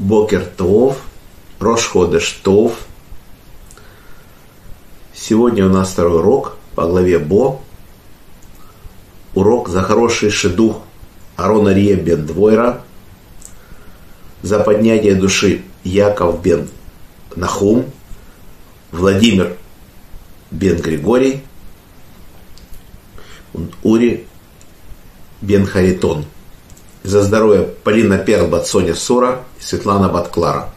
Бокертов, Рош ходеш. Сегодня у нас второй урок по главе Бо. Урок за хороший шедух Арон Арье бен Двойра, за поднятие души Яков бен Нахум, Владимир бен Григорий, Ури бен Харитон. За здоровье Полина Перл, Соня Сора и Светлана Батклара.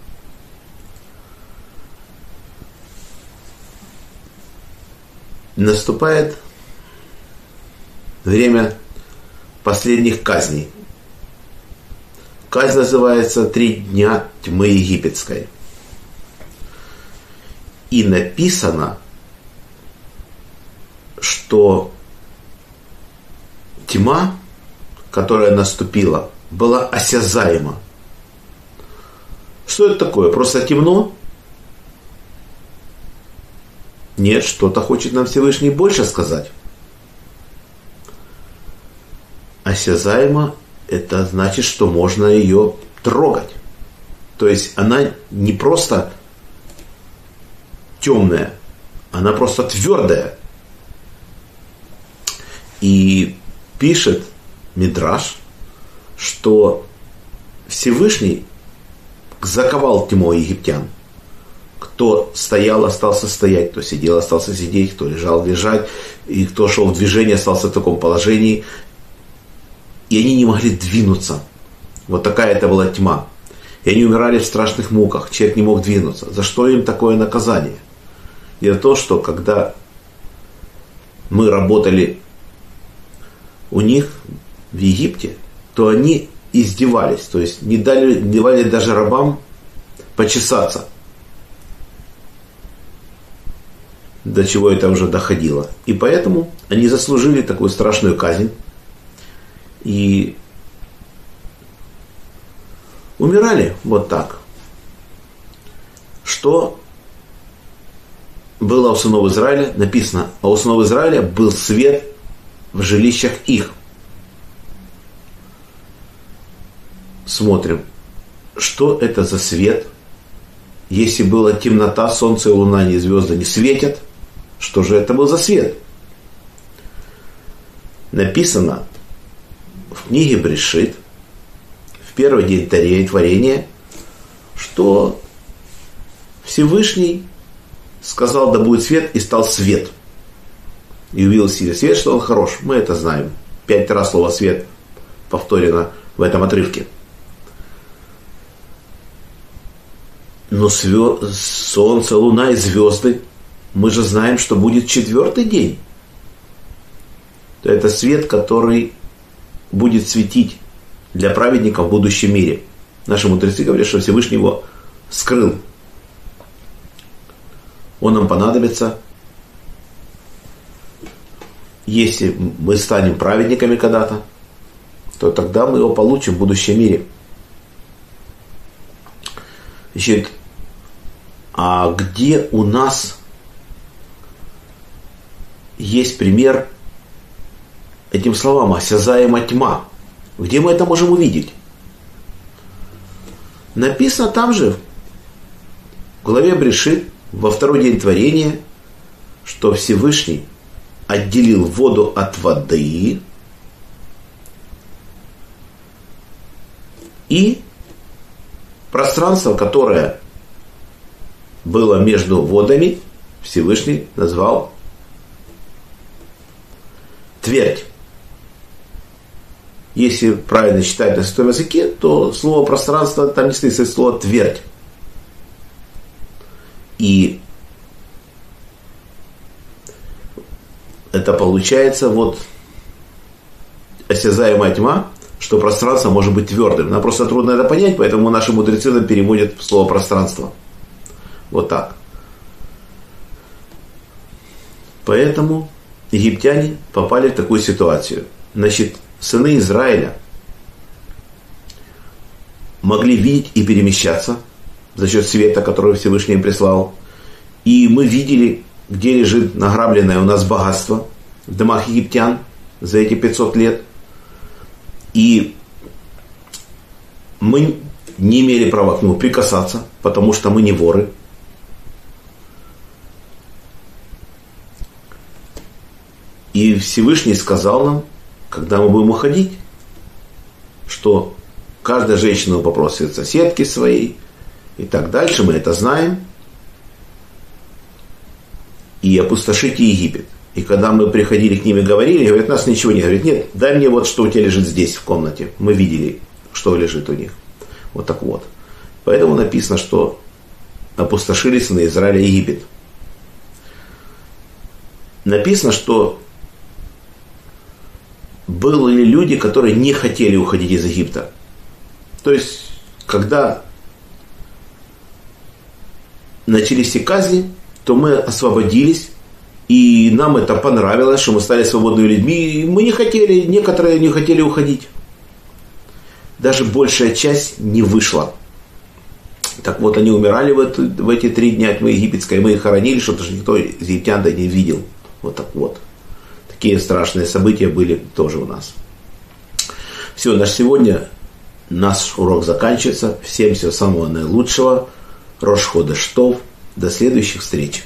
Наступает время последних казней. Казнь называется «Три дня тьмы египетской». И написано, что тьма, которая наступила, была осязаема. Что это такое? Просто темно? Нет, что-то хочет нам Всевышний больше сказать. Осязаема — это значит, что можно ее трогать. То есть она не просто темная, она просто твердая. И пишет Мидраш, что Всевышний заковал тьмой египтян. Кто стоял, остался стоять, кто сидел, остался сидеть, кто лежал, лежать, и кто шел в движение, остался в таком положении. И они не могли двинуться. Вот такая это была тьма. И они умирали в страшных муках. Человек не мог двинуться. За что им такое наказание? И за то, что когда мы работали у них в Египте, то они издевались. То есть не давали даже рабам почесаться. До чего это уже доходило. И поэтому они заслужили такую страшную казнь. И умирали вот так. Что было у сынов Израиля? Написано, а у сынов Израиля был свет в жилищах их. Смотрим, что это за свет? Если была темнота, солнце, луна и звезды не светят, что же это был за свет? Написано в книге Брешит, в первый день Тарея творения, что Всевышний сказал, да будет свет, и стал свет. И увидел себе свет, что он хорош. Мы это знаем. 5 раз слово «свет» повторено в этом отрывке. Но солнце, луна и звезды, мы же знаем, что будет 4-й день. Это свет, который будет светить для праведника в будущем мире. Наши мудрецы говорят, что Всевышний его скрыл. Он нам понадобится, если мы станем праведниками когда-то, то тогда мы его получим в будущем мире. Значит, а где у нас есть пример этим словам «осязаема тьма»? Где мы это можем увидеть? Написано там же, в главе Брешит, во второй день творения, что Всевышний отделил воду от воды и пространство, которое было между водами, Всевышний назвал твердь. Если правильно читать на святом языке, то слово «пространство» там не стоит, слово «твердь». И это получается вот осязаемая тьма, что пространство может быть твердым. Нам просто трудно это понять, поэтому наши мудрецы нам переводят слово «пространство». Вот так. Поэтому египтяне попали в такую ситуацию. Значит, сыны Израиля могли видеть и перемещаться за счет света, который Всевышний им прислал. И мы видели, где лежит награбленное у нас богатство в домах египтян за эти 500 лет. И мы не имели права к нему прикасаться, потому что мы не воры. И Всевышний сказал нам, когда мы будем уходить, что каждая женщина попросит соседки своей, и так дальше, мы это знаем. И опустошите Египет. И когда мы приходили к ним и говорили, говорят, нас ничего не говорит. Нет, дай мне вот, что у тебя лежит здесь в комнате. Мы видели, что лежит у них. Вот так вот. Поэтому написано, что опустошились на Израиль и Египет. Написано, что были люди, которые не хотели уходить из Египта. То есть, когда начались все казни, то мы освободились, и нам это понравилось, что мы стали свободными людьми. Мы не хотели, некоторые не хотели уходить. Даже большая часть не вышла. Так вот, они умирали в эти 3 дня тьмы египетской, мы их хоронили, чтобы даже никто из египтян не видел. Вот так вот. Такие страшные события были тоже у нас. Все, на сегодня наш урок заканчивается. Всем всего самого наилучшего. Рош ходеш. До следующих встреч.